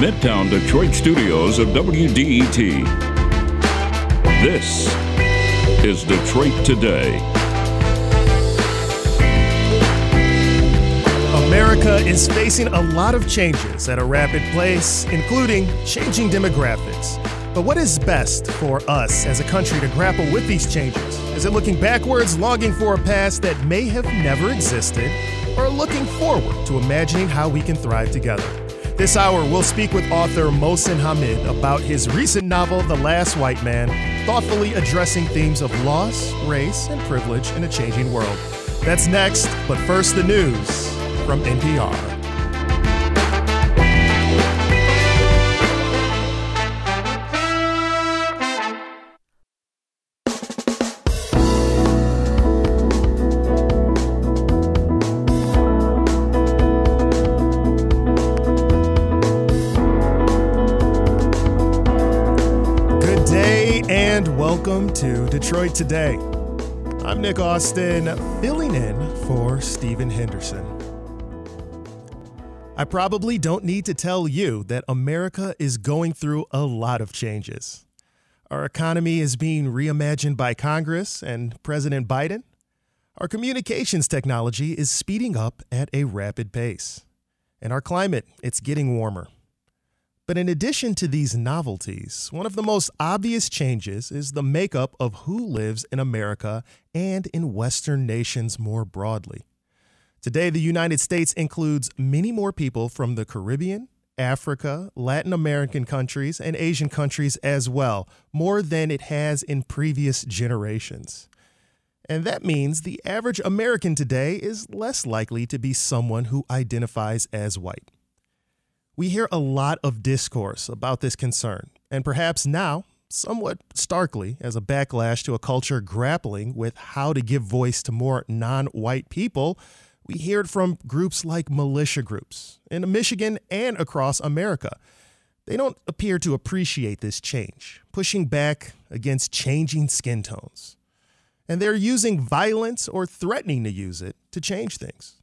Midtown Detroit studios of WDET. This is Detroit Today. America is facing a lot of changes at a rapid pace, including changing demographics. But what is best for us as a country to grapple with these changes? Is it looking backwards, longing for a past that may have never existed, or looking forward to imagining how we can thrive together? This hour, we'll speak with author Mohsin Hamid about his recent novel, The Last White Man, thoughtfully addressing themes of loss, race, and privilege in a changing world. That's next, but first the news from NPR. Welcome to Detroit Today. I'm Nick Austin, filling in for Steven Henderson. I probably don't need to tell you that America is going through a lot of changes. Our economy is being reimagined by Congress and President Biden. Our communications technology is speeding up at a rapid pace. And our climate, it's getting warmer. But in addition to these novelties, one of the most obvious changes is the makeup of who lives in America and in Western nations more broadly. Today, the United States includes many more people from the Caribbean, Africa, Latin American countries, and Asian countries as well, more than it has in previous generations. And that means the average American today is less likely to be someone who identifies as white. We hear a lot of discourse about this concern, and perhaps now, somewhat starkly, as a backlash to a culture grappling with how to give voice to more non-white people, we hear it from groups like militia groups in Michigan and across America. They don't appear to appreciate this change, pushing back against changing skin tones. And they're using violence or threatening to use it to change things.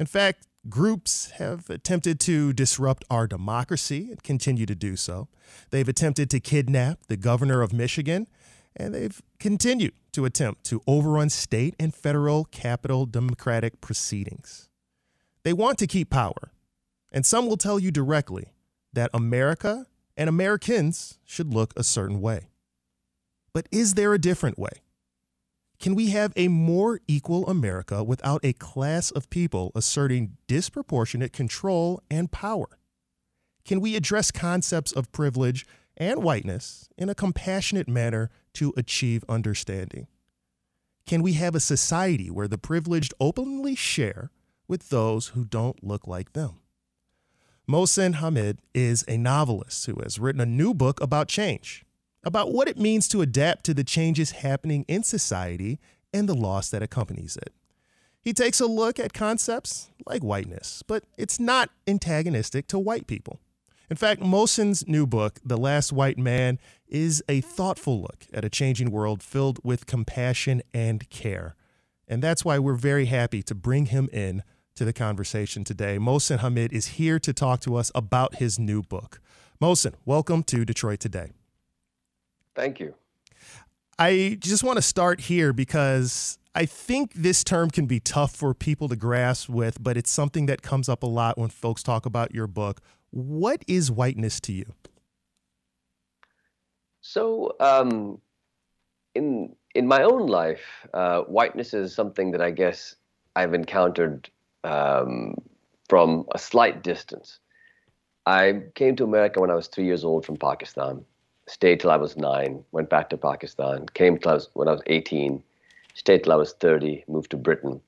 In fact, groups have attempted to disrupt our democracy and continue to do so. They've attempted to kidnap the governor of Michigan, and they've continued to attempt to overrun state and federal capital democratic proceedings. They want to keep power, and some will tell you directly that America and Americans should look a certain way. But is there a different way? Can we have a more equal America without a class of people asserting disproportionate control and power? Can we address concepts of privilege and whiteness in a compassionate manner to achieve understanding? Can we have a society where the privileged openly share with those who don't look like them? Mohsin Hamid is a novelist who has written a new book about change, about what it means to adapt to the changes happening in society and the loss that accompanies it. He takes a look at concepts like whiteness, but it's not antagonistic to white people. In fact, Mohsin's new book, The Last White Man, is a thoughtful look at a changing world filled with compassion and care. And that's why we're very happy to bring him in to the conversation today. Mohsin Hamid is here to talk to us about his new book. Mohsin, welcome to Detroit Today. Thank you. I just want to start here because I think this term can be tough for people to grasp with, but it's something that comes up a lot when folks talk about your book. What is whiteness to you? So in my own life, whiteness is something that I guess I've encountered from a slight distance. I came to America when I was 3 years old from Pakistan. Stayed till I was 9, went back to Pakistan, came till when I was 18, stayed till I was 30, moved to Britain.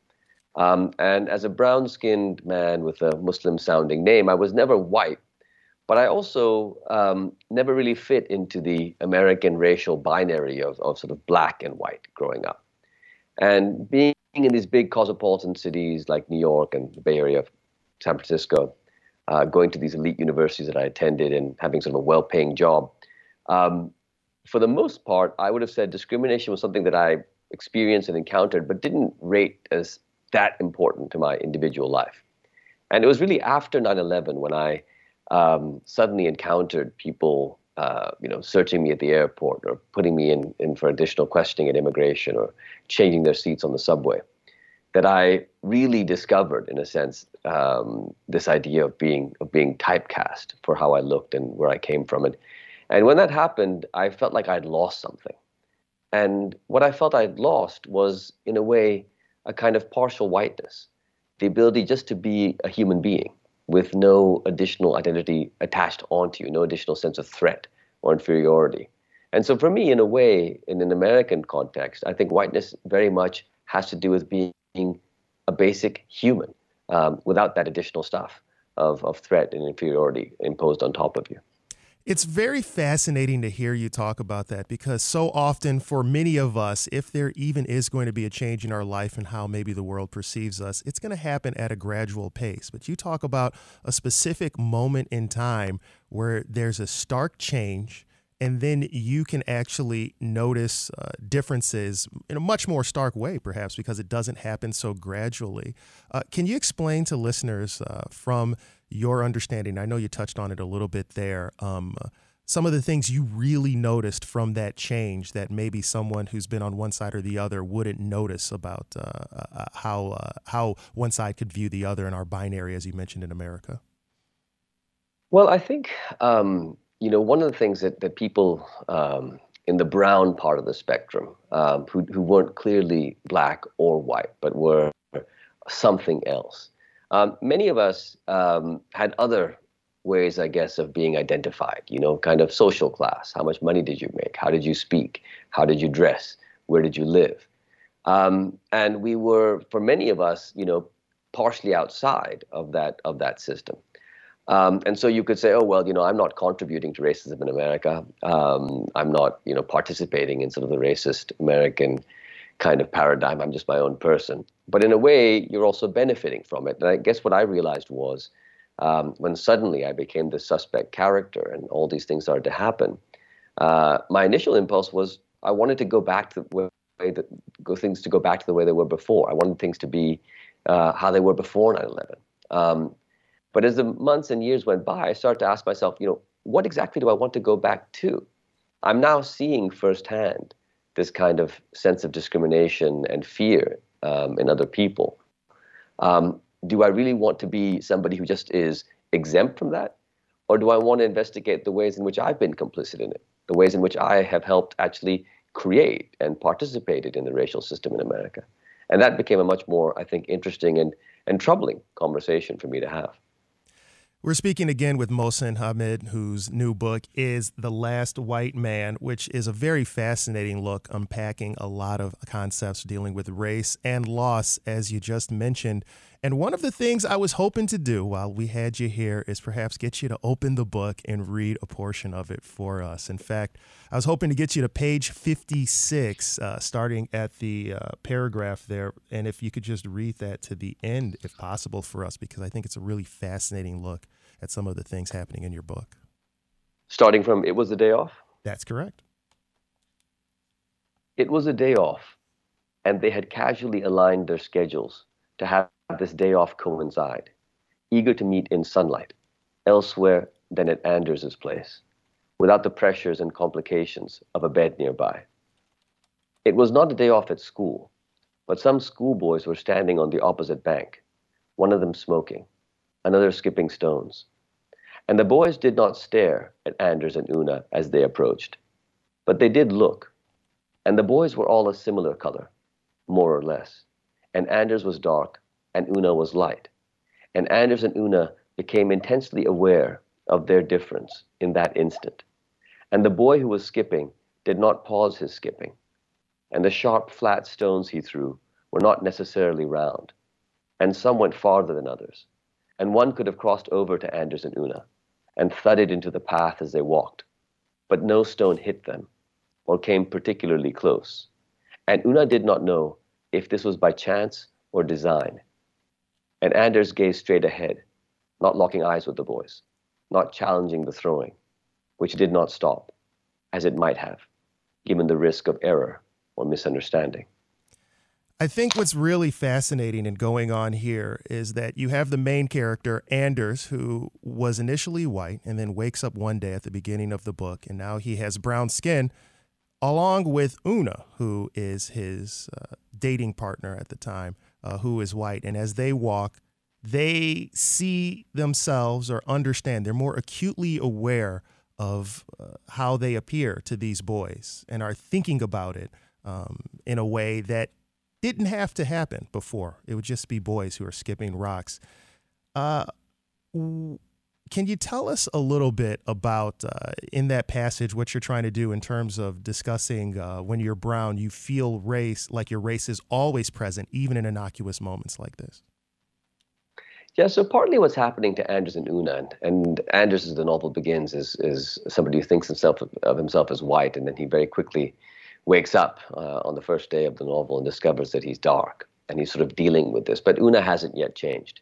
And as a brown-skinned man with a Muslim-sounding name, I was never white, but I also never really fit into the American racial binary of sort of black and white growing up. And being in these big cosmopolitan cities like New York and the Bay Area of San Francisco, going to these elite universities that I attended and having sort of a well-paying job, for the most part, I would have said discrimination was something that I experienced and encountered, but didn't rate as that important to my individual life. And it was really after 9/11 when I suddenly encountered people, searching me at the airport or putting me in for additional questioning at immigration or changing their seats on the subway, that I really discovered, in a sense, this idea of being typecast for how I looked and where I came from. And when that happened, I felt like I'd lost something. And what I felt I'd lost was, in a way, a kind of partial whiteness, the ability just to be a human being with no additional identity attached onto you, no additional sense of threat or inferiority. And so for me, in a way, in an American context, I think whiteness very much has to do with being a basic human, without that additional stuff of threat and inferiority imposed on top of you. It's very fascinating to hear you talk about that, because so often for many of us, if there even is going to be a change in our life and how maybe the world perceives us, it's going to happen at a gradual pace. But you talk about a specific moment in time where there's a stark change, and then you can actually notice differences in a much more stark way, perhaps, because it doesn't happen so gradually. Can you explain to listeners from your understanding, I know you touched on it a little bit there, some of the things you really noticed from that change that maybe someone who's been on one side or the other wouldn't notice about how one side could view the other in our binary, as you mentioned, in America? Well, I think... one of the things that people in the brown part of the spectrum who weren't clearly black or white, but were something else. Many of us had other ways, I guess, of being identified, kind of social class. How much money did you make? How did you speak? How did you dress? Where did you live? And we were, for many of us, partially outside of that system. And so you could say, I'm not contributing to racism in America. I'm not, participating in sort of the racist American kind of paradigm. I'm just my own person. But in a way, you're also benefiting from it. And I guess what I realized was when suddenly I became this suspect character and all these things started to happen, my initial impulse was I wanted to go back to the way the way they were before. I wanted things to be how they were before 9/11. But as the months and years went by, I started to ask myself, what exactly do I want to go back to? I'm now seeing firsthand this kind of sense of discrimination and fear in other people. Do I really want to be somebody who just is exempt from that? Or do I want to investigate the ways in which I've been complicit in it, the ways in which I have helped actually create and participated in the racial system in America? And that became a much more, I think, interesting and troubling conversation for me to have. We're speaking again with Mohsin Hamid, whose new book is The Last White Man, which is a very fascinating look, unpacking a lot of concepts dealing with race and loss, as you just mentioned. And one of the things I was hoping to do while we had you here is perhaps get you to open the book and read a portion of it for us. In fact, I was hoping to get you to page 56, starting at the paragraph there. And if you could just read that to the end, if possible, for us, because I think it's a really fascinating look at some of the things happening in your book. Starting from "It was a day off"? That's correct. It was a day off, and they had casually aligned their schedules to have this day off coincide, eager to meet in sunlight, elsewhere than at Anders's place, without the pressures and complications of a bed nearby. It was not a day off at school, but some schoolboys were standing on the opposite bank, one of them smoking, another skipping stones. And the boys did not stare at Anders and Una as they approached, but they did look, and the boys were all a similar color, more or less, and Anders was dark, and Una was light, and Anders and Una became intensely aware of their difference in that instant. And the boy who was skipping did not pause his skipping, and the sharp, flat stones he threw were not necessarily round, and some went farther than others, and one could have crossed over to Anders and Una and thudded into the path as they walked, but no stone hit them or came particularly close, and Una did not know if this was by chance or design. And Anders gazed straight ahead, not locking eyes with the boys, not challenging the throwing, which did not stop, as it might have, given the risk of error or misunderstanding. I think what's really fascinating and going on here is that you have the main character, Anders, who was initially white and then wakes up one day at the beginning of the book, and now he has brown skin, along with Una, who is his dating partner at the time, who is white. And as they walk, they see themselves or understand. They're more acutely aware of how they appear to these boys and are thinking about it in a way that didn't have to happen before. It would just be boys who are skipping rocks. Can you tell us a little bit about, in that passage, what you're trying to do in terms of discussing when you're brown, you feel race, like your race is always present, even in innocuous moments like this? Yeah, so partly what's happening to Anders and Una, and Anders, as the novel begins, is somebody who thinks of himself as white, and then he very quickly wakes up on the first day of the novel and discovers that he's dark, and he's sort of dealing with this. But Una hasn't yet changed.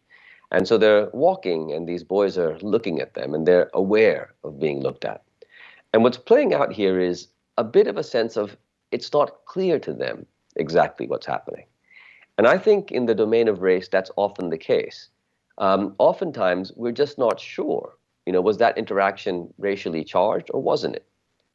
And so they're walking, and these boys are looking at them, and they're aware of being looked at. And what's playing out here is a bit of a sense of it's not clear to them exactly what's happening. And I think in the domain of race, that's often the case. Oftentimes, we're just not sure, was that interaction racially charged or wasn't it?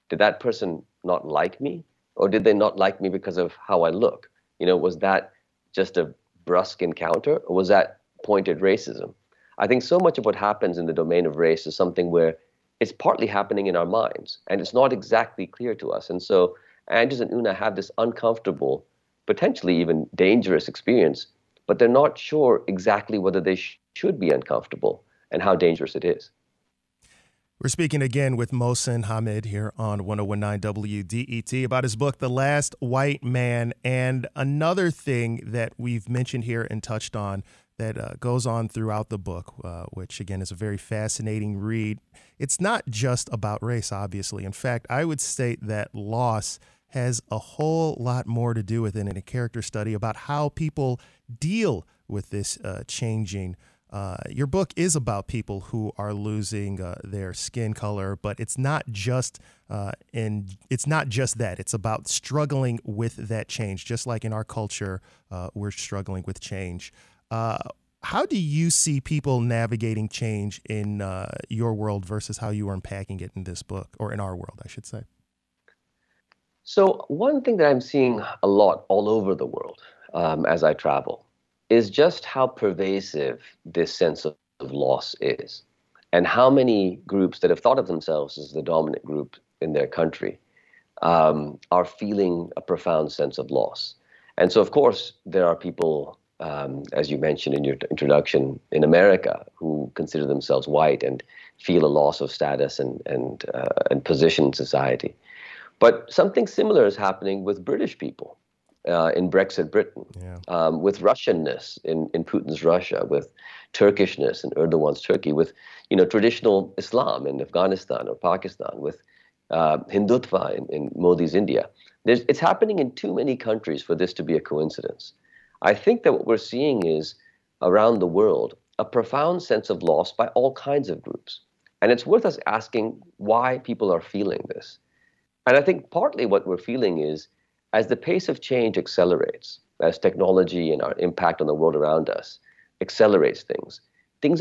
Did that person not like me? Or did they not like me because of how I look? Was that just a brusque encounter, or was that pointed racism? I think so much of what happens in the domain of race is something where it's partly happening in our minds, and it's not exactly clear to us. And so Anders and Una have this uncomfortable, potentially even dangerous experience, but they're not sure exactly whether they should be uncomfortable and how dangerous it is. We're speaking again with Mohsin Hamid here on 101.9 WDET about his book, The Last White Man. And another thing that we've mentioned here and touched on that goes on throughout the book, which, again, is a very fascinating read. It's not just about race, obviously. In fact, I would state that loss has a whole lot more to do with it in a character study about how people deal with this changing relationship. Your book is about people who are losing their skin color, but it's not just that. It's about struggling with that change, just like in our culture, we're struggling with change. How do you see people navigating change in your world versus how you are unpacking it in this book, or in our world, I should say? So one thing that I'm seeing a lot all over the world as I travel is just how pervasive this sense of loss is, and how many groups that have thought of themselves as the dominant group in their country are feeling a profound sense of loss. And so, of course, there are people, as you mentioned in your introduction, in America who consider themselves white and feel a loss of status and position in society. But something similar is happening with British people. In Brexit Britain, with Russianness in Putin's Russia, with Turkishness in Erdogan's Turkey, with traditional Islam in Afghanistan or Pakistan, with Hindutva in Modi's India. It's happening in too many countries for this to be a coincidence. I think that what we're seeing is, around the world, a profound sense of loss by all kinds of groups. And it's worth us asking why people are feeling this. And I think partly what we're feeling is, as the pace of change accelerates, as technology and our impact on the world around us accelerates things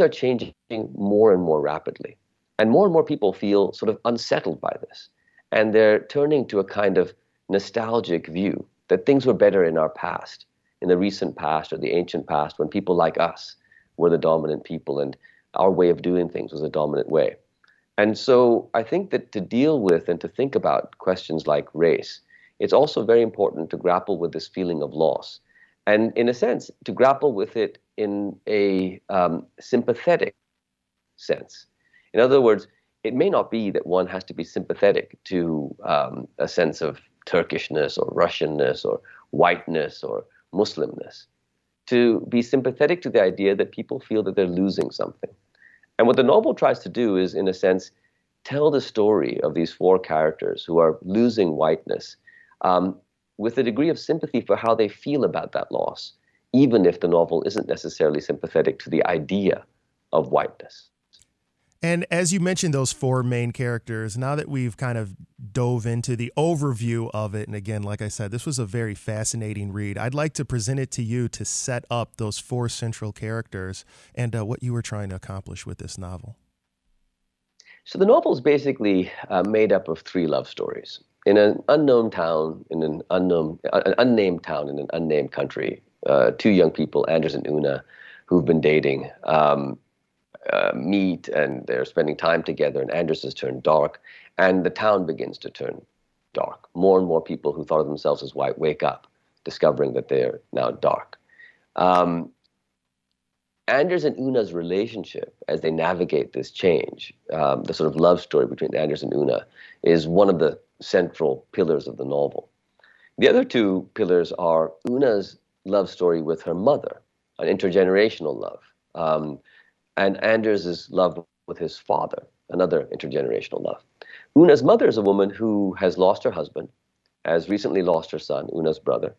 are changing more and more rapidly. And more people feel sort of unsettled by this. And they're turning to a kind of nostalgic view that things were better in our past, in the recent past or the ancient past, when people like us were the dominant people and our way of doing things was a dominant way. And so I think that to deal with and to think about questions like race, it's also very important to grapple with this feeling of loss, and in a sense, to grapple with it in a sympathetic sense. In other words, it may not be that one has to be sympathetic to a sense of Turkishness or Russianness or whiteness or Muslimness. To be sympathetic to the idea that people feel that they're losing something. And what the novel tries to do is, in a sense, tell the story of these four characters who are losing whiteness, with a degree of sympathy for how they feel about that loss, even if the novel isn't necessarily sympathetic to the idea of whiteness. And as you mentioned, those four main characters, now that we've kind of dove into the overview of it, and again, like I said, this was a very fascinating read. I'd like to present it to you to set up those four central characters and what you were trying to accomplish with this novel. So the novel is basically made up of three love stories. In an unknown town, in an unnamed town, in an unnamed country, two young people, Anders and Una, who've been dating, meet, and they're spending time together, and Anders has turned dark, and the town begins to turn dark. More and more people who thought of themselves as white wake up, discovering that they're now dark. Anders and Una's relationship as they navigate this change, the sort of love story between Anders and Una, is one of the central pillars of the novel. The other two pillars are Una's love story with her mother, an intergenerational love, and Anders' love with his father, another intergenerational love. Una's mother is a woman who has lost her husband, has recently lost her son, Una's brother,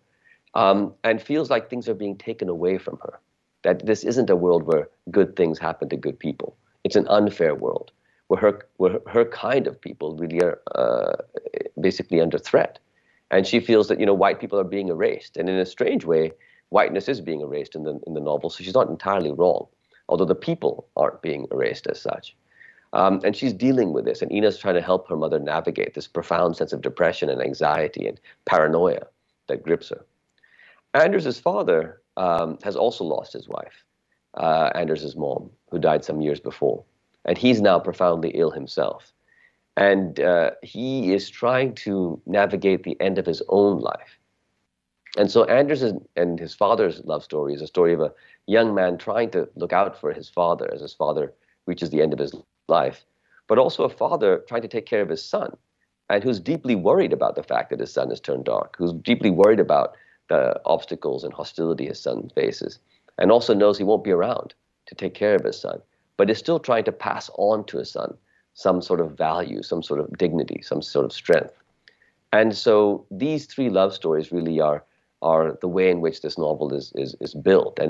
and feels like things are being taken away from her, that this isn't a world where good things happen to good people. It's an unfair world where her kind of people really are basically under threat. And she feels that, you know, white people are being erased. And in a strange way, whiteness is being erased in the novel, so she's not entirely wrong, although the people aren't being erased as such. And she's dealing with this, and Ina's trying to help her mother navigate this profound sense of depression and anxiety and paranoia that grips her. Anders' father has also lost his wife, Anders' mom, who died some years before. And he's now profoundly ill himself. And he is trying to navigate the end of his own life. And so Anders and his father's love story is a story of a young man trying to look out for his father as his father reaches the end of his life, but also a father trying to take care of his son, and who's deeply worried about the fact that his son has turned dark, who's deeply worried about the obstacles and hostility his son faces, and also knows he won't be around to take care of his son, but is still trying to pass on to his son some sort of value, some sort of dignity, some sort of strength. And so these three love stories really are the way in which this novel is built. And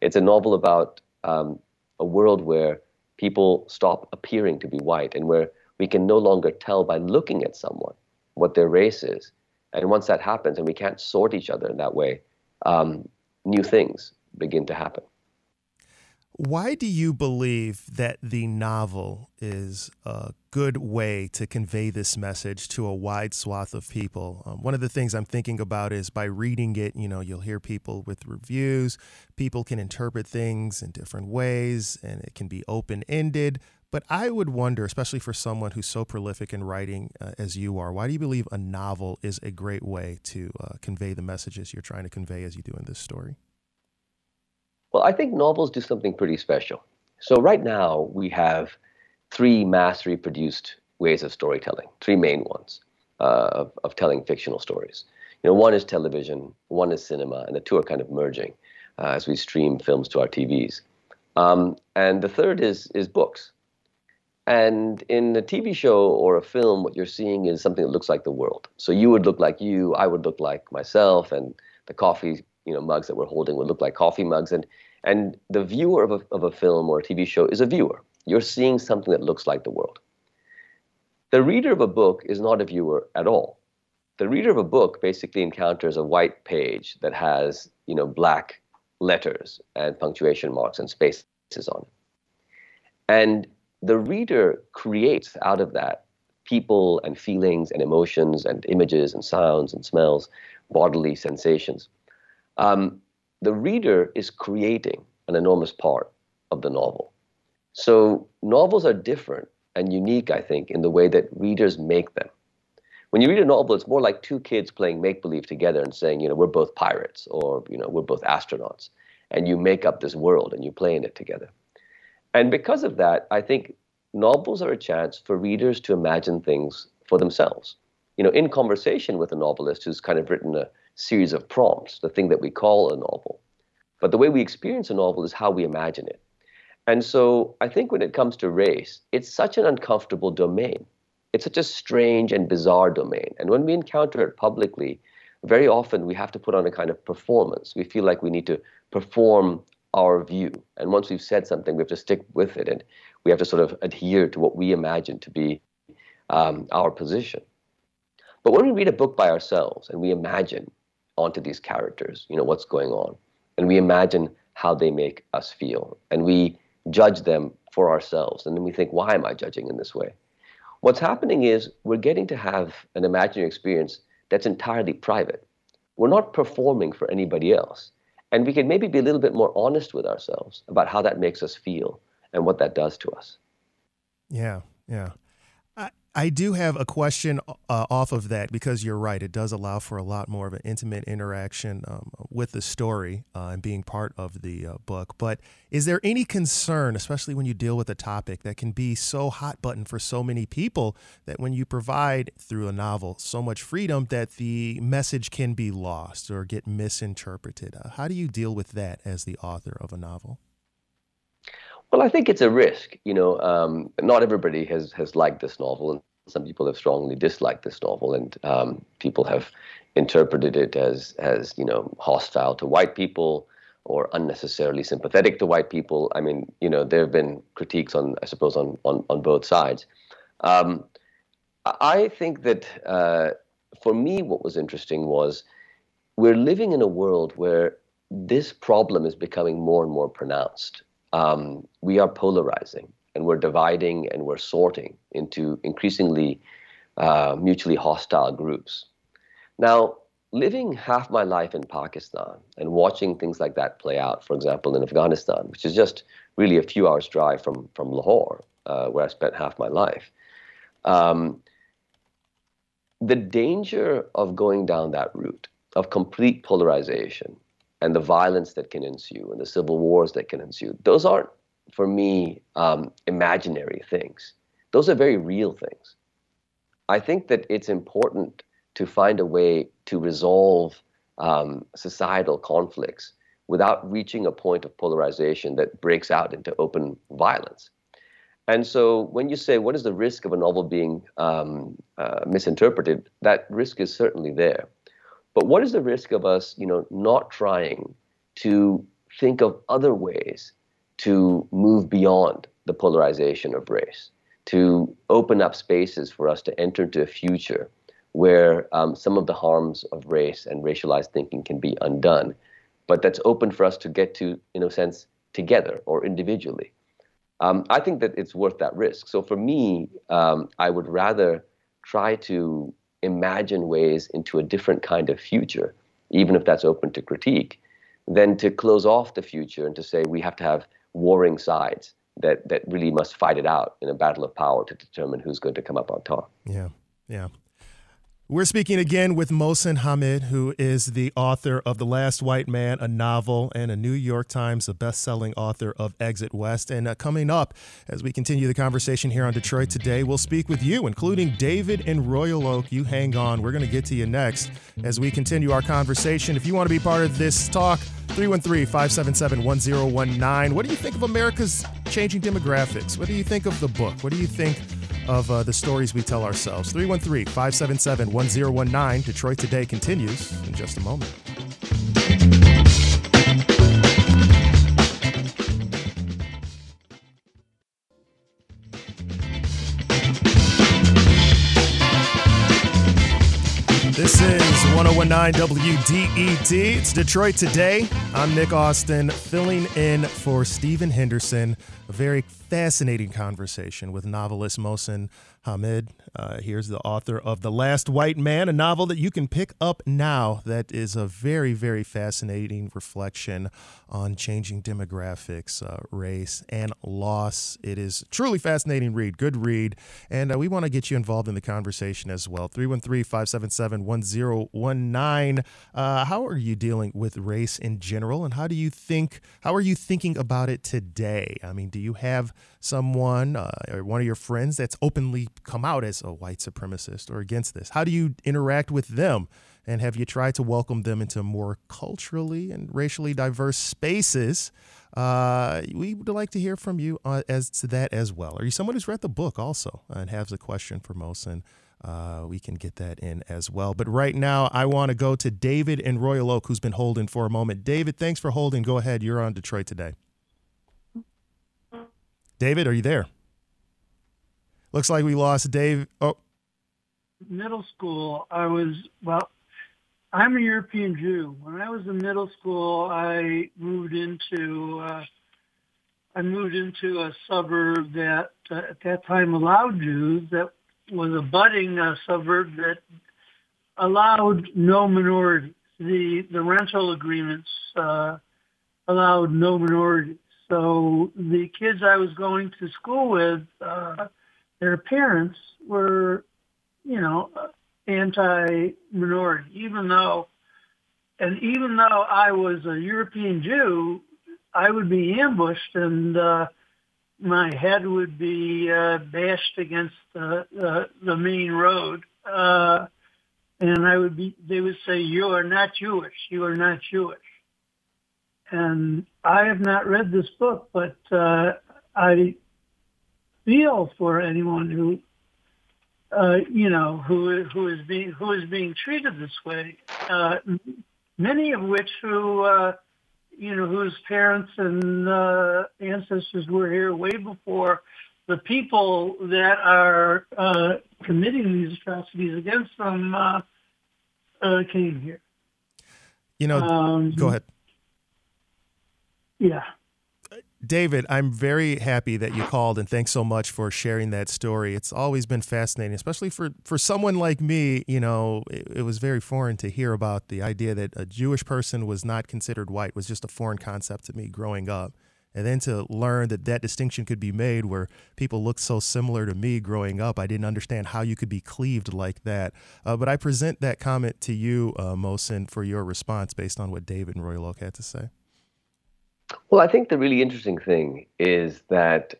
it's a novel about a world where people stop appearing to be white, and where we can no longer tell by looking at someone what their race is. And once that happens and we can't sort each other in that way, new things begin to happen. Why do you believe that the novel is a good way to convey this message to a wide swath of people? One of the things I'm thinking about is by reading it, you know, you'll hear people with reviews. People can interpret things in different ways, and it can be open-ended. But I would wonder, especially for someone who's so prolific in writing as you are, why do you believe a novel is a great way to convey the messages you're trying to convey as you do in this story? Well, I think novels do something pretty special. So right now we have three mass reproduced ways of storytelling, three main ones of telling fictional stories. You know, one is television, one is cinema, and the two are kind of merging as we stream films to our TVs. And the third is books. And in a TV show or a film, what you're seeing is something that looks like the world. So you would look like you, I would look like myself, and the coffee, you know, mugs that we're holding would look like coffee mugs. And the viewer of a film or a TV show is a viewer. You're seeing something that looks like the world. The reader of a book is not a viewer at all. The reader of a book basically encounters a white page that has, you know, black letters and punctuation marks and spaces on it. And the reader creates out of that people and feelings and emotions and images and sounds and smells, bodily sensations. The reader is creating an enormous part of the novel. So novels are different and unique, I think, in the way that readers make them. When you read a novel, it's more like two kids playing make-believe together and saying, you know, we're both pirates, or, you know, we're both astronauts. And you make up this world and you play in it together. And because of that, I think novels are a chance for readers to imagine things for themselves. You know, in conversation with a novelist who's kind of written a series of prompts, the thing that we call a novel. But the way we experience a novel is how we imagine it. And so I think when it comes to race, it's such an uncomfortable domain. It's such a strange and bizarre domain. And when we encounter it publicly, very often we have to put on a kind of performance. We feel like we need to perform our view. And once we've said something, we have to stick with it. And we have to sort of adhere to what we imagine to be our position. But when we read a book by ourselves and we imagine onto these characters, you know, what's going on, and we imagine how they make us feel, and we judge them for ourselves, and then we think, why am I judging in this way? What's happening is we're getting to have an imaginary experience that's entirely private. We're not performing for anybody else. And we can maybe be a little bit more honest with ourselves about how that makes us feel and what that does to us. Yeah, yeah. I do have a question off of that, because you're right. It does allow for a lot more of an intimate interaction with the story and being part of the book. But is there any concern, especially when you deal with a topic that can be so hot button for so many people, that when you provide through a novel so much freedom that the message can be lost or get misinterpreted? How do you deal with that as the author of a novel? Well, I think it's a risk. You know, not everybody has liked this novel, and some people have strongly disliked this novel, and people have interpreted it as, you know, hostile to white people or unnecessarily sympathetic to white people. I mean, you know, there have been critiques on, I suppose, on both sides. I think that for me, what was interesting was we're living in a world where this problem is becoming more and more pronounced. We are polarizing, and we're dividing, and we're sorting into increasingly mutually hostile groups. Now, living half my life in Pakistan and watching things like that play out, for example, in Afghanistan, which is just really a few hours' drive from Lahore, where I spent half my life, the danger of going down that route of complete polarization and the violence that can ensue and the civil wars that can ensue, those aren't, for me, imaginary things. Those are very real things. I think that it's important to find a way to resolve societal conflicts without reaching a point of polarization that breaks out into open violence. And so when you say, what is the risk of a novel being misinterpreted, that risk is certainly there. But what is the risk of us, you know, not trying to think of other ways to move beyond the polarization of race, to open up spaces for us to enter into a future where some of the harms of race and racialized thinking can be undone, but that's open for us to get to, in a sense, together or individually? I think that it's worth that risk. So for me, I would rather try to imagine ways into a different kind of future, even if that's open to critique, than to close off the future and to say we have to have warring sides that really must fight it out in a battle of power to determine who's going to come up on top. Yeah, yeah. We're speaking again with Mohsin Hamid, who is the author of The Last White Man, a novel, and a New York Times best-selling author of Exit West. And coming up, as we continue the conversation here on Detroit Today, we'll speak with you, including David in Royal Oak. You hang on. We're going to get to you next as we continue our conversation. If you want to be part of this talk, 313-577-1019. What do you think of America's changing demographics? What do you think of the book? What do you think of the stories we tell ourselves? 313-577-1019. Detroit Today continues in just a moment. This is 1019 WDET. It's Detroit Today. I'm Nick Austin, filling in for Steven Henderson. A very fascinating conversation with novelist Mohsin Hamid. Here's the author of The Last White Man, a novel that you can pick up now that is a very, very fascinating reflection on changing demographics, race, and loss. It is a truly fascinating read, good read, and we want to get you involved in the conversation as well. 313-577-1019. How are you dealing with race in general, and how are you thinking about it today? I mean, do you have someone or one of your friends that's openly come out as a white supremacist or against this? How do you interact with them? And have you tried to welcome them into more culturally and racially diverse spaces? We would like to hear from you as to that as well. Are you someone who's read the book also and has a question for Mohsin? We can get that in as well. But right now, I want to go to David in Royal Oak, who's been holding for a moment. David, thanks for holding. Go ahead. You're on Detroit Today. David, are you there? Looks like we lost Dave. Oh. Middle school, I was, well, I'm a European Jew. When I was in middle school, I moved into a suburb that at that time allowed Jews, that was a budding suburb that allowed no minorities. The rental agreements allowed no minorities. So the kids I was going to school with, their parents were, you know, anti-minority. Even though I was a European Jew, I would be ambushed and my head would be bashed against the main road. And I would be, they would say, you are not Jewish. You are not Jewish. And I have not read this book, but I feel for anyone who, who is being treated this way. Many of which whose parents and ancestors were here way before the people that are committing these atrocities against them came here. Go ahead. Yeah. David, I'm very happy that you called, and thanks so much for sharing that story. It's always been fascinating, especially for someone like me. You know, it was very foreign to hear about the idea that a Jewish person was not considered white. It was just a foreign concept to me growing up. And then to learn that distinction could be made where people looked so similar to me growing up, I didn't understand how you could be cleaved like that. But I present that comment to you, Mohsin, for your response based on what David and Roy Loke had to say. Well, I think the really interesting thing is that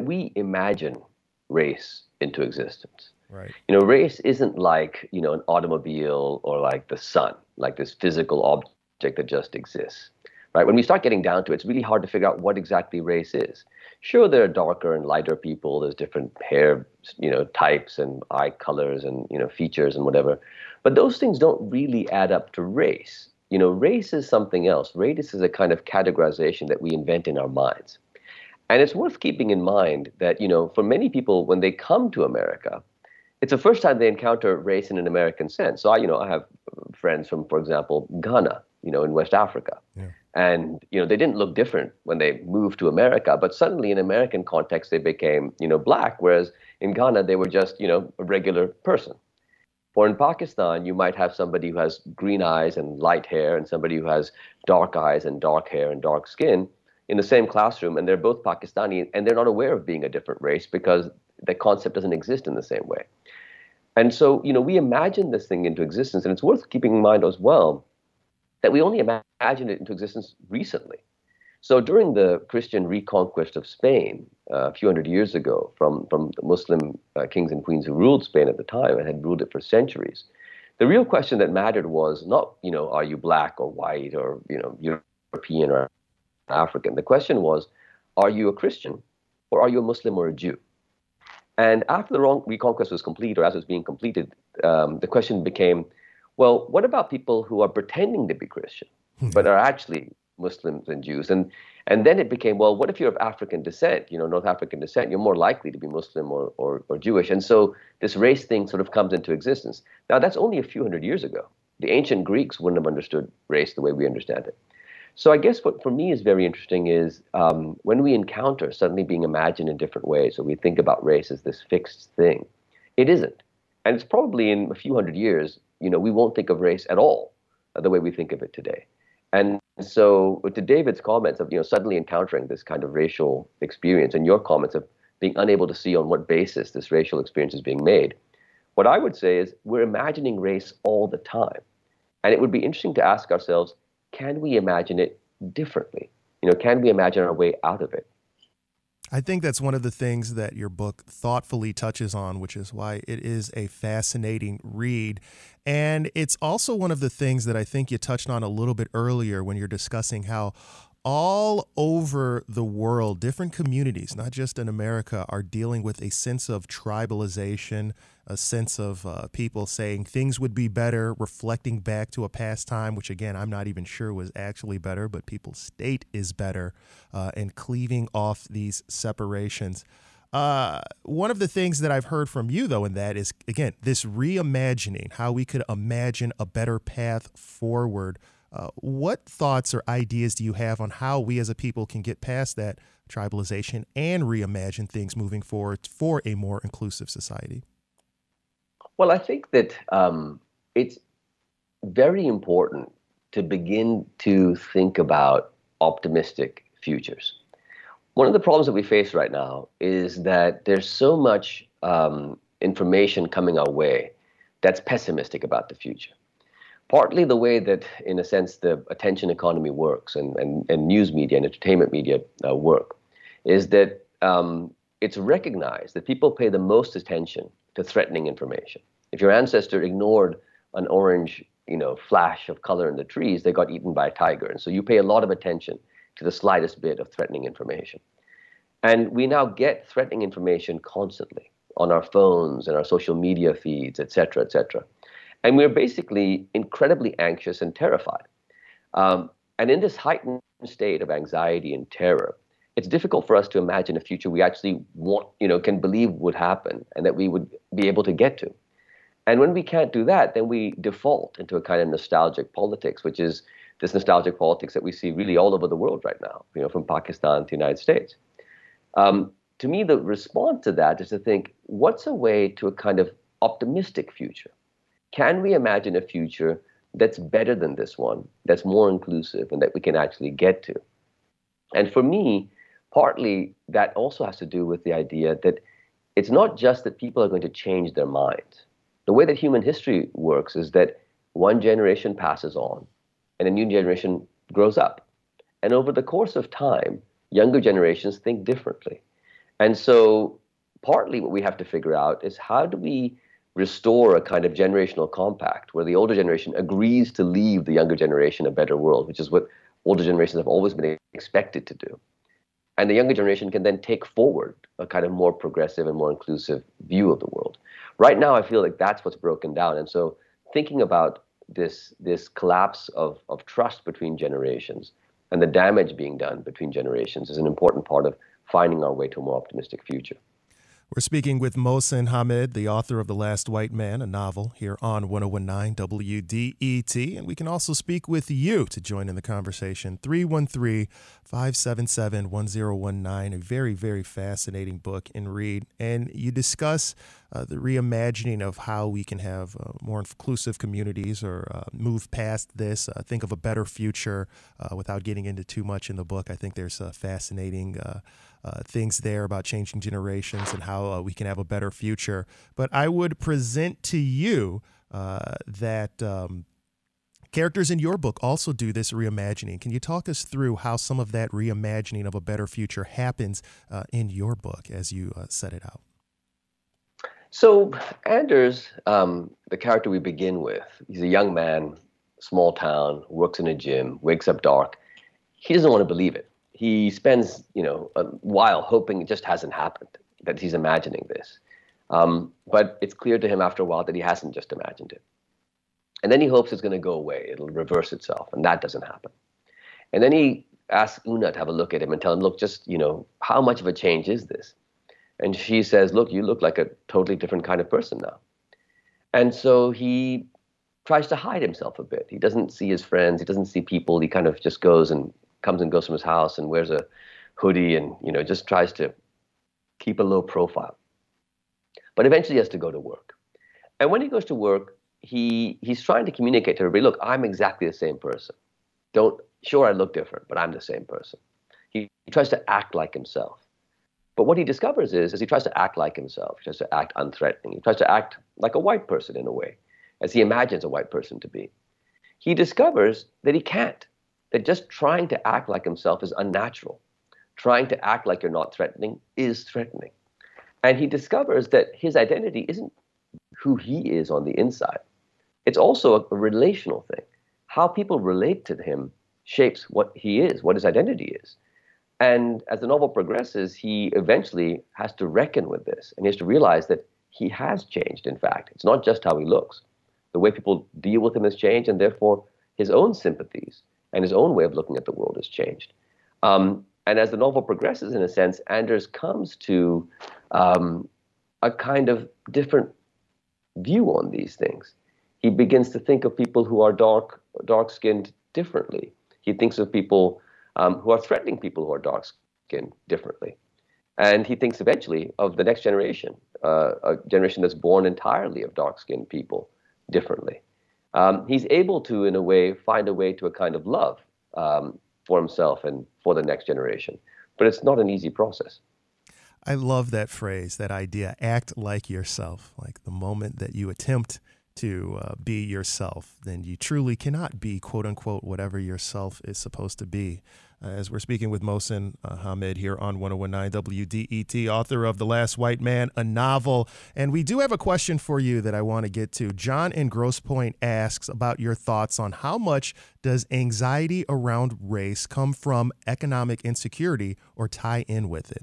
we imagine race into existence. Right. You know, race isn't like, you know, an automobile or like the sun, like this physical object that just exists. Right. When we start getting down to it, it's really hard to figure out what exactly race is. Sure, there are darker and lighter people. There's different hair, you know, types and eye colors and, you know, features and whatever. But those things don't really add up to race. You know, race is something else. Race is a kind of categorization that we invent in our minds. And it's worth keeping in mind that, you know, for many people, when they come to America, it's the first time they encounter race in an American sense. So, I have friends from, for example, Ghana, you know, in West Africa. Yeah. And, you know, they didn't look different when they moved to America. But suddenly in American context, they became, you know, black, whereas in Ghana, they were just, you know, a regular person. Or in Pakistan, you might have somebody who has green eyes and light hair and somebody who has dark eyes and dark hair and dark skin in the same classroom, and they're both Pakistani, and they're not aware of being a different race because the concept doesn't exist in the same way. And so, you know, we imagine this thing into existence, and it's worth keeping in mind as well that we only imagine it into existence recently. So during the Christian reconquest of Spain a few hundred years ago from the Muslim kings and queens who ruled Spain at the time and had ruled it for centuries, the real question that mattered was not, you know, are you black or white or, you know, European or African? The question was, are you a Christian or are you a Muslim or a Jew? And after the reconquest was complete, or as it was being completed, the question became, well, what about people who are pretending to be Christian but are actually Muslims and Jews? And then it became, well, what if you're of African descent, you know, North African descent? You're more likely to be Muslim or Jewish. And so this race thing sort of comes into existence. Now, that's only a few hundred years ago. The ancient Greeks wouldn't have understood race the way we understand it. So I guess what for me is very interesting is when we encounter suddenly being imagined in different ways, or we think about race as this fixed thing, it isn't. And it's probably in a few hundred years, you know, we won't think of race at all the way we think of it today. And so to David's comments of, you know, suddenly encountering this kind of racial experience and your comments of being unable to see on what basis this racial experience is being made, what I would say is we're imagining race all the time. And it would be interesting to ask ourselves, can we imagine it differently? You know, can we imagine our way out of it? I think that's one of the things that your book thoughtfully touches on, which is why it is a fascinating read. And it's also one of the things that I think you touched on a little bit earlier when you're discussing how all over the world, different communities, not just in America, are dealing with a sense of tribalization, a sense of people saying things would be better, reflecting back to a past time, which, again, I'm not even sure was actually better, but people's state is better, and cleaving off these separations. One of the things that I've heard from you, though, in that is, again, this reimagining, how we could imagine a better path forward. What thoughts or ideas do you have on how we as a people can get past that tribalization and reimagine things moving forward for a more inclusive society? Well, I think that it's very important to begin to think about optimistic futures. One of the problems that we face right now is that there's so much information coming our way that's pessimistic about the future. Partly the way that, in a sense, the attention economy works and news media and entertainment media work is that it's recognized that people pay the most attention to threatening information. If your ancestor ignored an orange, flash of color in the trees, they got eaten by a tiger. And so you pay a lot of attention to the slightest bit of threatening information. And we now get threatening information constantly on our phones and our social media feeds, et cetera, et cetera. And we're basically incredibly anxious and terrified. And in this heightened state of anxiety and terror, it's difficult for us to imagine a future we actually want, can believe would happen and that we would be able to get to. And when we can't do that, then we default into a kind of nostalgic politics, which is this nostalgic politics that we see really all over the world right now, from Pakistan to the United States. To me, the response to that is to think, what's a way to a kind of optimistic future? Can we imagine a future that's better than this one, that's more inclusive and that we can actually get to? And for me, partly that also has to do with the idea that it's not just that people are going to change their minds. The way that human history works is that one generation passes on and a new generation grows up. And over the course of time, younger generations think differently. And so partly what we have to figure out is how do we restore a kind of generational compact where the older generation agrees to leave the younger generation a better world, which is what older generations have always been expected to do. And the younger generation can then take forward a kind of more progressive and more inclusive view of the world. Right now, I feel like that's what's broken down. And so thinking about this collapse of trust between generations and the damage being done between generations is an important part of finding our way to a more optimistic future. We're speaking with Mohsin Hamid, the author of The Last White Man, a novel, here on 101.9 WDET. And we can also speak with you to join in the conversation, 313-577-1019, a very, very fascinating book and read. And you discuss the reimagining of how we can have more inclusive communities or move past this, think of a better future without getting into too much in the book. I think there's fascinating things there about changing generations and how we can have a better future. But I would present to you that characters in your book also do this reimagining. Can you talk us through how some of that reimagining of a better future happens in your book as you set it out? So Anders, the character we begin with, he's a young man, small town, works in a gym, wakes up dark. He doesn't want to believe it. He spends, a while hoping it just hasn't happened, that he's imagining this. But it's clear to him after a while that he hasn't just imagined it. And then he hopes it's going to go away. It'll reverse itself. And that doesn't happen. And then he asks Una to have a look at him and tell him, look, just, how much of a change is this? And she says, look, you look like a totally different kind of person now. And so he tries to hide himself a bit. He doesn't see his friends. He doesn't see people. He kind of just comes and goes from his house and wears a hoodie and, just tries to keep a low profile. But eventually he has to go to work. And when he goes to work, he's trying to communicate to everybody, look, I'm exactly the same person. I look different, but I'm the same person. He tries to act like himself. But what he discovers is he tries to act like himself. He tries to act unthreatening. He tries to act like a white person in a way, as he imagines a white person to be. He discovers that he can't. That just trying to act like himself is unnatural. Trying to act like you're not threatening is threatening. And he discovers that his identity isn't who he is on the inside. It's also a relational thing. How people relate to him shapes what he is, what his identity is. And as the novel progresses, he eventually has to reckon with this. And he has to realize that he has changed, in fact. It's not just how he looks. The way people deal with him has changed, and therefore his own sympathies and his own way of looking at the world has changed. And as the novel progresses, in a sense, Anders comes to a kind of different view on these things. He begins to think of people who are dark-skinned differently. He thinks of people who are threatening people who are dark-skinned differently. And he thinks eventually of the next generation, a generation that's born entirely of dark-skinned people differently. He's able to, in a way, find a way to a kind of love for himself and for the next generation. But it's not an easy process. I love that phrase, that idea, act like yourself. Like the moment that you attempt to be yourself, then you truly cannot be, quote unquote, whatever yourself is supposed to be. As we're speaking with Mohsin Hamid here on 1019 WDET, author of The Last White Man, a novel. And we do have a question for you that I want to get to. John in Grosse Pointe asks about your thoughts on how much does anxiety around race come from economic insecurity or tie in with it?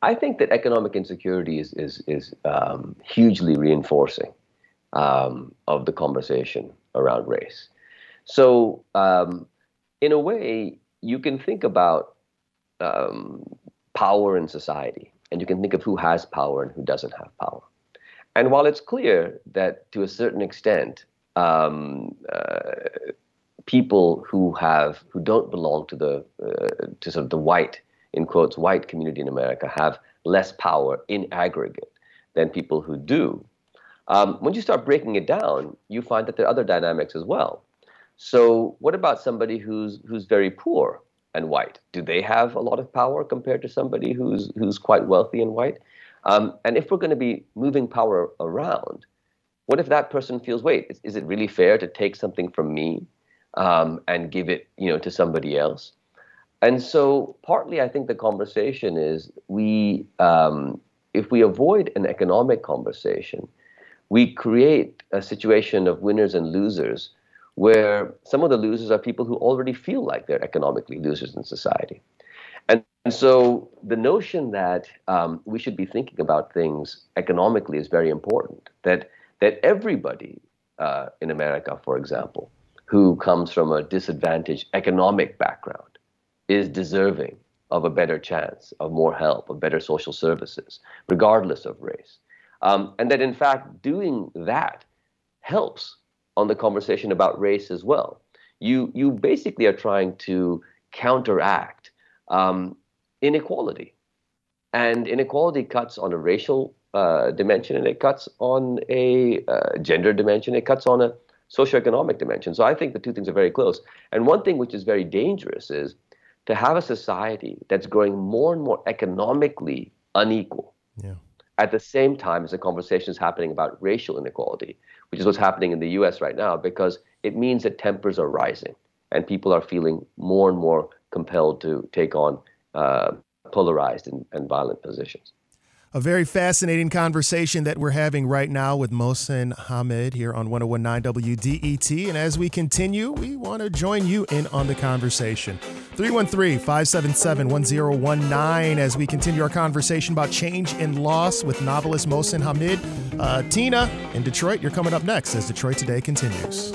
I think that economic insecurity is hugely reinforcing of the conversation around race. So in a way, you can think about power in society, and you can think of who has power and who doesn't have power. And while it's clear that to a certain extent, people who don't belong to to sort of the white, in quotes, white community in America have less power in aggregate than people who do. When you start breaking it down, you find that there are other dynamics as well. So what about somebody who's very poor and white? Do they have a lot of power compared to somebody who's quite wealthy and white? And if we're going to be moving power around, what if that person feels, wait, is it really fair to take something from me and give it, to somebody else? And so partly I think the conversation is if we avoid an economic conversation, we create a situation of winners and losers where some of the losers are people who already feel like they're economically losers in society. And so the notion that we should be thinking about things economically is very important, that everybody in America, for example, who comes from a disadvantaged economic background, is deserving of a better chance, of more help, of better social services, regardless of race. And that, in fact, doing that helps on the conversation about race as well. You basically are trying to counteract inequality. And inequality cuts on a racial dimension, and it cuts on a gender dimension, it cuts on a socioeconomic dimension. So I think the two things are very close. And one thing which is very dangerous is to have a society that's growing more and more economically unequal at the same time as the conversation is happening about racial inequality, which is what's happening in the U.S. right now, because it means that tempers are rising and people are feeling more and more compelled to take on polarized and violent positions. A very fascinating conversation that we're having right now with Mohsin Hamid here on 1019 WDET. And as we continue, we want to join you in on the conversation. 313-577-1019 as we continue our conversation about change and loss with novelist Mohsin Hamid. Tina in Detroit, you're coming up next as Detroit Today continues.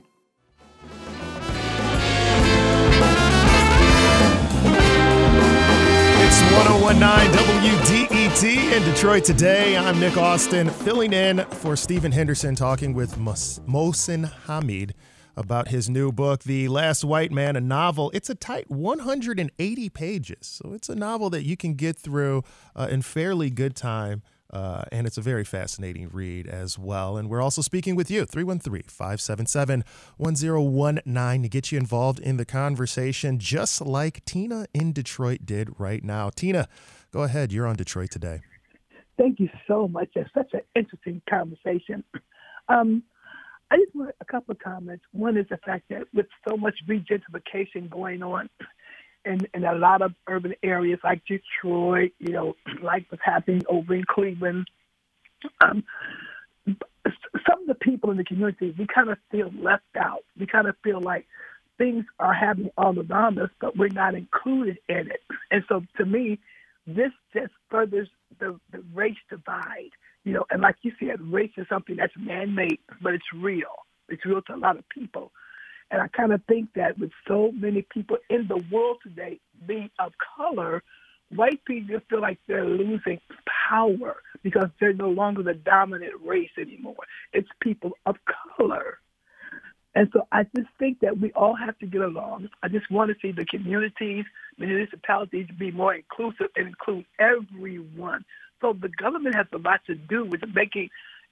It's 1019 WDET in Detroit Today. I'm Nick Austin, filling in for Steven Henderson, talking with Mohsin Hamid about his new book, The Last White Man, a novel. It's a tight 180 pages, so it's a novel that you can get through in fairly good time, and it's a very fascinating read as well. And we're also speaking with you, 313-577-1019, to get you involved in the conversation, just like Tina in Detroit did right now. Tina, go ahead. You're on Detroit Today. Thank you so much. That's such an interesting conversation. I just want a couple of comments. One is the fact that with so much regentrification going on, in a lot of urban areas like Detroit, you know, like what's happening over in Cleveland. Some of the people in the community, we kind of feel left out. We kind of feel like things are happening all around us, but we're not included in it. And so to me, this just furthers the race divide. You know, and like you said, race is something that's man-made, but it's real. It's real to a lot of people. And I kind of think that with so many people in the world today being of color, white people just feel like they're losing power because they're no longer the dominant race anymore. It's people of color. And so I just think that we all have to get along. I just want to see the communities, municipalities be more inclusive and include everyone. So the government has a lot to do with making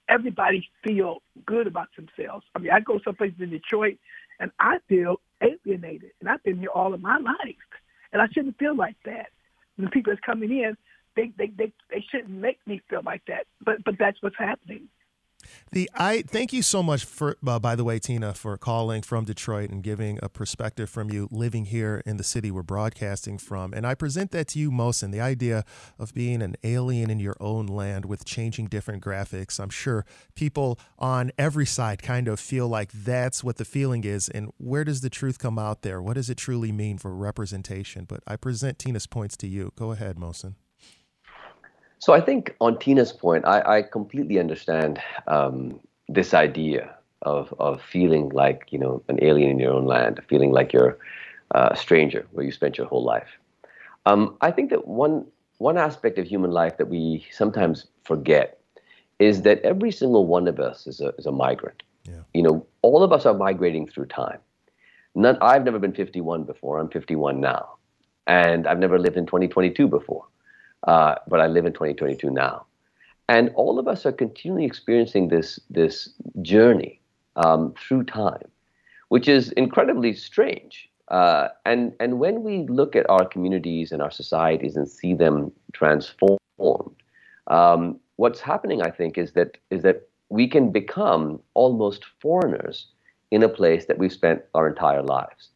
everybody feel good about themselves. I mean, I go someplace in Detroit and I feel alienated, and I've been here all of my life, and I shouldn't feel like that. And the people that's coming in, they shouldn't make me feel like that, but that's what's happening. Thank you so much for, by the way, Tina, for calling from Detroit and giving a perspective from you living here in the city we're broadcasting from. And I present that to you, Mohsin, the idea of being an alien in your own land with changing different graphics. I'm sure people on every side kind of feel like that's what the feeling is. And where does the truth come out there? What does it truly mean for representation? But I present Tina's points to you. Go ahead, Mohsin. So I think on Tina's point, I completely understand this idea of feeling like, you know, an alien in your own land, feeling like you're a stranger where you spent your whole life. I think that one aspect of human life that we sometimes forget is that every single one of us is a migrant. Yeah. You know, all of us are migrating through time. I've never been 51 before. I'm 51 now, and I've never lived in 2022 before. But I live in 2022 now. And all of us are continually experiencing this journey through time, which is incredibly strange. And when we look at our communities and our societies and see them transformed, what's happening, I think, is that we can become almost foreigners in a place that we've spent our entire lives.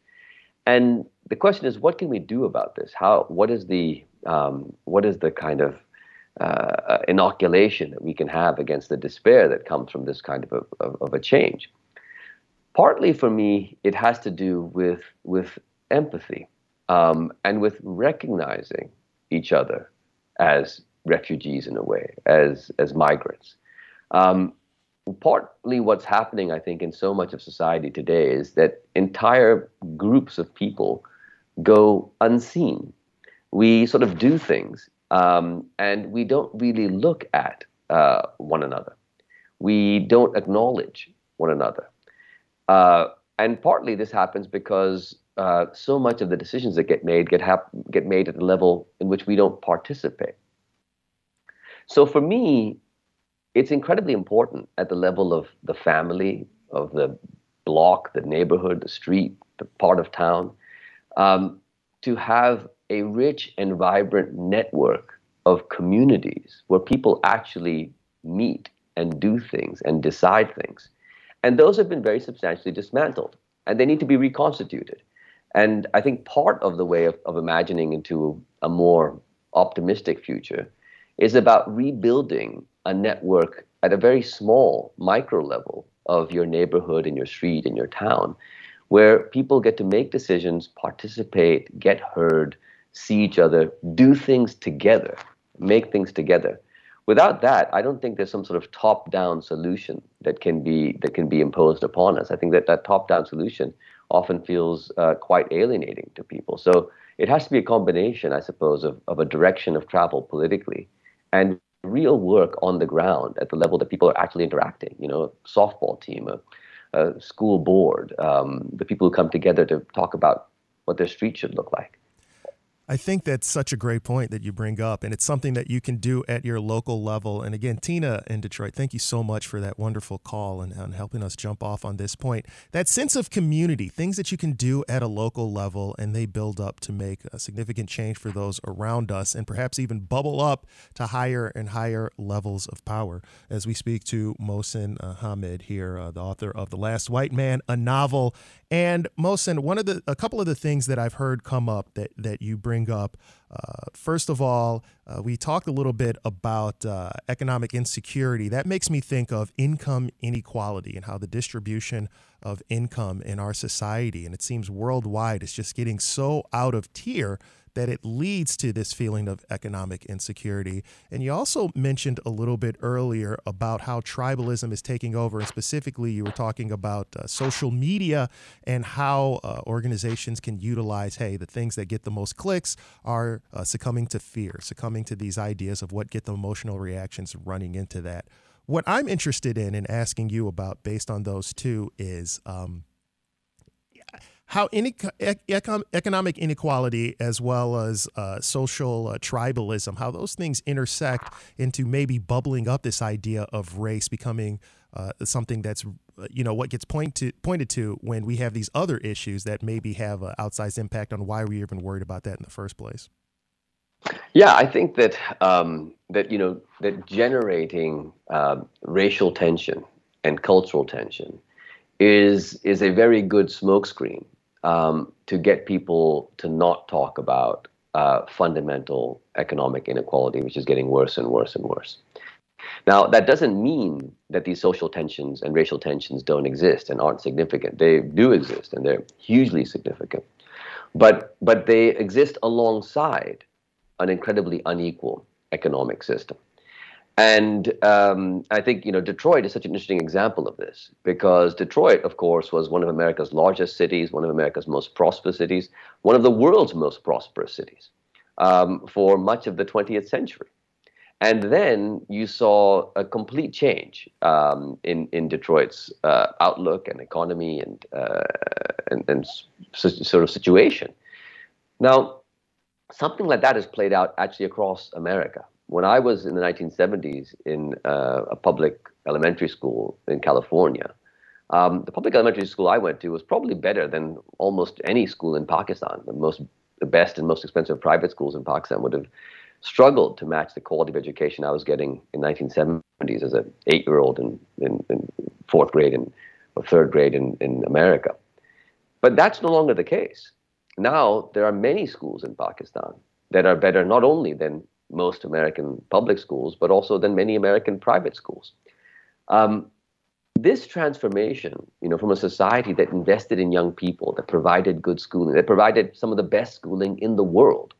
And the question is, what can we do about this? What is the kind of inoculation that we can have against the despair that comes from this kind of a change? Partly for me, it has to do with empathy and with recognizing each other as refugees in a way, as migrants. Partly what's happening, I think, in so much of society today is that entire groups of people go unseen. We sort of do things, and we don't really look at one another. We don't acknowledge one another. And partly this happens because so much of the decisions that get made at a level in which we don't participate. So for me, it's incredibly important at the level of the family, of the block, the neighborhood, the street, the part of town, to have a rich and vibrant network of communities where people actually meet and do things and decide things. And those have been very substantially dismantled, and they need to be reconstituted. And I think part of the way of imagining into a more optimistic future is about rebuilding a network at a very small micro level of your neighborhood and your street and your town, where people get to make decisions, participate, get heard, see each other, do things together, make things together. Without that, I don't think there's some sort of top-down solution that can be imposed upon us. I think that top-down solution often feels quite alienating to people. So it has to be a combination, I suppose, of a direction of travel politically and real work on the ground at the level that people are actually interacting. You know, a softball team, a school board, the people who come together to talk about what their street should look like. I think that's such a great point that you bring up, and it's something that you can do at your local level. And again, Tina in Detroit, thank you so much for that wonderful call and helping us jump off on this point. That sense of community, things that you can do at a local level, and they build up to make a significant change for those around us, and perhaps even bubble up to higher and higher levels of power. As we speak to Mohsin Hamid here, the author of The Last White Man, a novel. And Mohsin, a couple of the things that I've heard come up that you bring up. First of all, we talked a little bit about economic insecurity. That makes me think of income inequality and how the distribution of income in our society, and it seems worldwide, is just getting so out of tier that it leads to this feeling of economic insecurity. And you also mentioned a little bit earlier about how tribalism is taking over. And specifically, you were talking about social media and how organizations can utilize, hey, the things that get the most clicks are succumbing to fear, succumbing to these ideas of what get the emotional reactions running into that. What I'm interested in asking you about based on those two is how economic inequality as well as social tribalism, how those things intersect into maybe bubbling up this idea of race becoming something that's, what gets pointed to when we have these other issues that maybe have an outsized impact on why we're even worried about that in the first place. Yeah, I think that that generating racial tension and cultural tension is a very good smokescreen to get people to not talk about fundamental economic inequality, which is getting worse and worse and worse. Now, that doesn't mean that these social tensions and racial tensions don't exist and aren't significant. They do exist, and they're hugely significant. But they exist alongside an incredibly unequal economic system. And I think, Detroit is such an interesting example of this, because Detroit, of course, was one of America's largest cities, one of America's most prosperous cities, one of the world's most prosperous cities for much of the 20th century. And then you saw a complete change in Detroit's outlook and economy and sort of situation. Now, something like that has played out actually across America. When I was in the 1970s in a public elementary school in California, the public elementary school I went to was probably better than almost any school in Pakistan. The best and most expensive private schools in Pakistan would have struggled to match the quality of education I was getting in 1970s as an 8-year-old in fourth grade or third grade in America. But that's no longer the case. Now there are many schools in Pakistan that are better not only than most American public schools, but also than many American private schools. This transformation, from a society that invested in young people, that provided good schooling, that provided some of the best schooling in the world,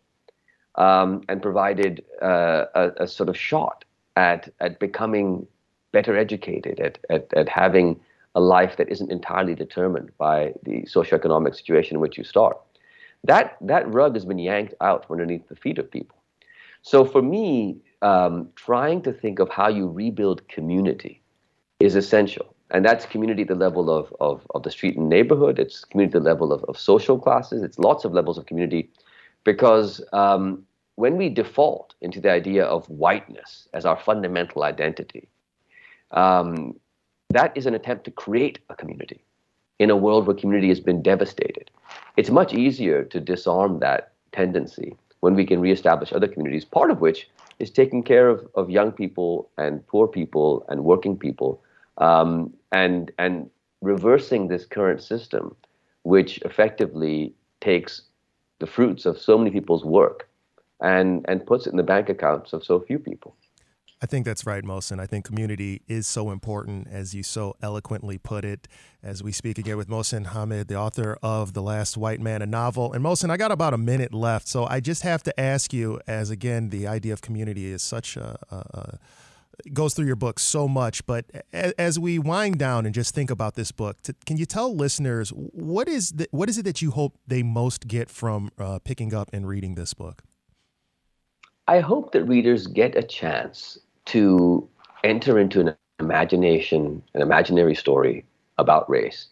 and provided a sort of shot at becoming better educated, at having a life that isn't entirely determined by the socioeconomic situation in which you start. That rug has been yanked out from underneath the feet of people. So for me, trying to think of how you rebuild community is essential. And that's community at the level of the street and neighborhood. It's community at the level of social classes. It's lots of levels of community, because when we default into the idea of whiteness as our fundamental identity, that is an attempt to create a community in a world where community has been devastated. It's much easier to disarm that tendency when we can reestablish other communities, part of which is taking care of young people and poor people and working people, and reversing this current system, which effectively takes the fruits of so many people's work and puts it in the bank accounts of so few people. I think that's right, Mohsin. I think community is so important, as you so eloquently put it. As we speak again with Mohsin Hamid, the author of The Last White Man, a novel. And Mohsin, I got about a minute left, so I just have to ask you, as again, the idea of community is such goes through your book so much, but as we wind down and just think about this book, can you tell listeners, what is it that you hope they most get from picking up and reading this book? I hope that readers get a chance to enter into an imaginary story about race,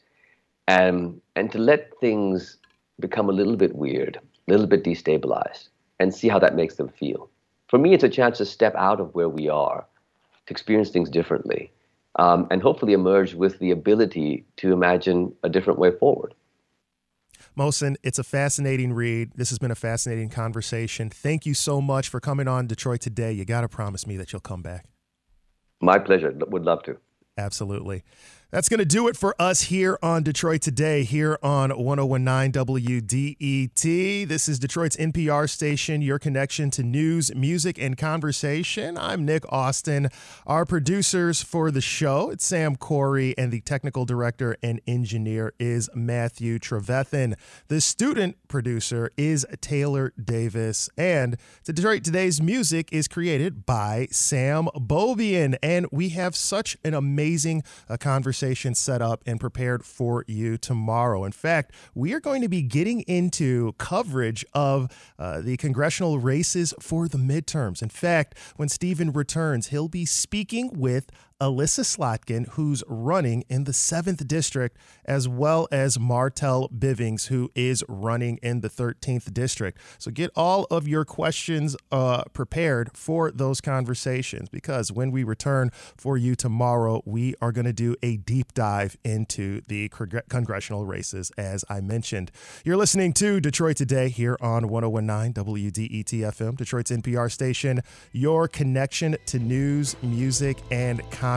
and to let things become a little bit weird a little bit destabilized, and see how that makes them feel. For me, it's a chance to step out of where we are, to experience things differently, and hopefully emerge with the ability to imagine a different way forward. Mohsin, it's a fascinating read. This has been a fascinating conversation. Thank you so much for coming on Detroit Today. You got to promise me that you'll come back. My pleasure. Would love to. Absolutely. That's going to do it for us here on Detroit Today, here on 101.9 WDET. This is Detroit's NPR station, your connection to news, music, and conversation. I'm Nick Austin. Our producers for the show, it's Sam Corey, and the technical director and engineer is Matthew Trevethan. The student producer is Taylor Davis. And Detroit Today's music is created by Sam Bovian. And we have such an amazing conversation set up and prepared for you tomorrow. In fact, we are going to be getting into coverage of the congressional races for the midterms. In fact, when Steven returns, he'll be speaking with Alyssa Slotkin, who's running in the 7th District, as well as Martel Bivings, who is running in the 13th District. So get all of your questions prepared for those conversations, because when we return for you tomorrow, we are going to do a deep dive into the congressional races, as I mentioned. You're listening to Detroit Today here on 101.9 WDET-FM, Detroit's NPR station, your connection to news, music, and conversation.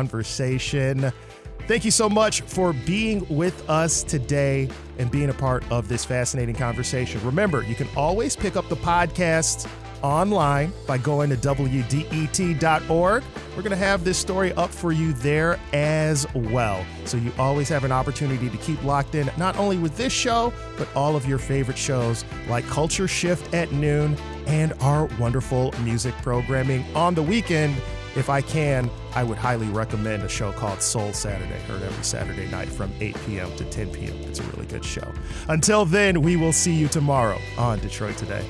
Thank you so much for being with us today and being a part of this fascinating conversation. Remember, you can always pick up the podcast online by going to WDET.org. We're going to have this story up for you there as well. So you always have an opportunity to keep locked in, not only with this show, but all of your favorite shows like Culture Shift at noon and our wonderful music programming on the weekend. If I can, I would highly recommend a show called Soul Saturday, heard every Saturday night from 8 p.m. to 10 p.m. It's a really good show. Until then, we will see you tomorrow on Detroit Today.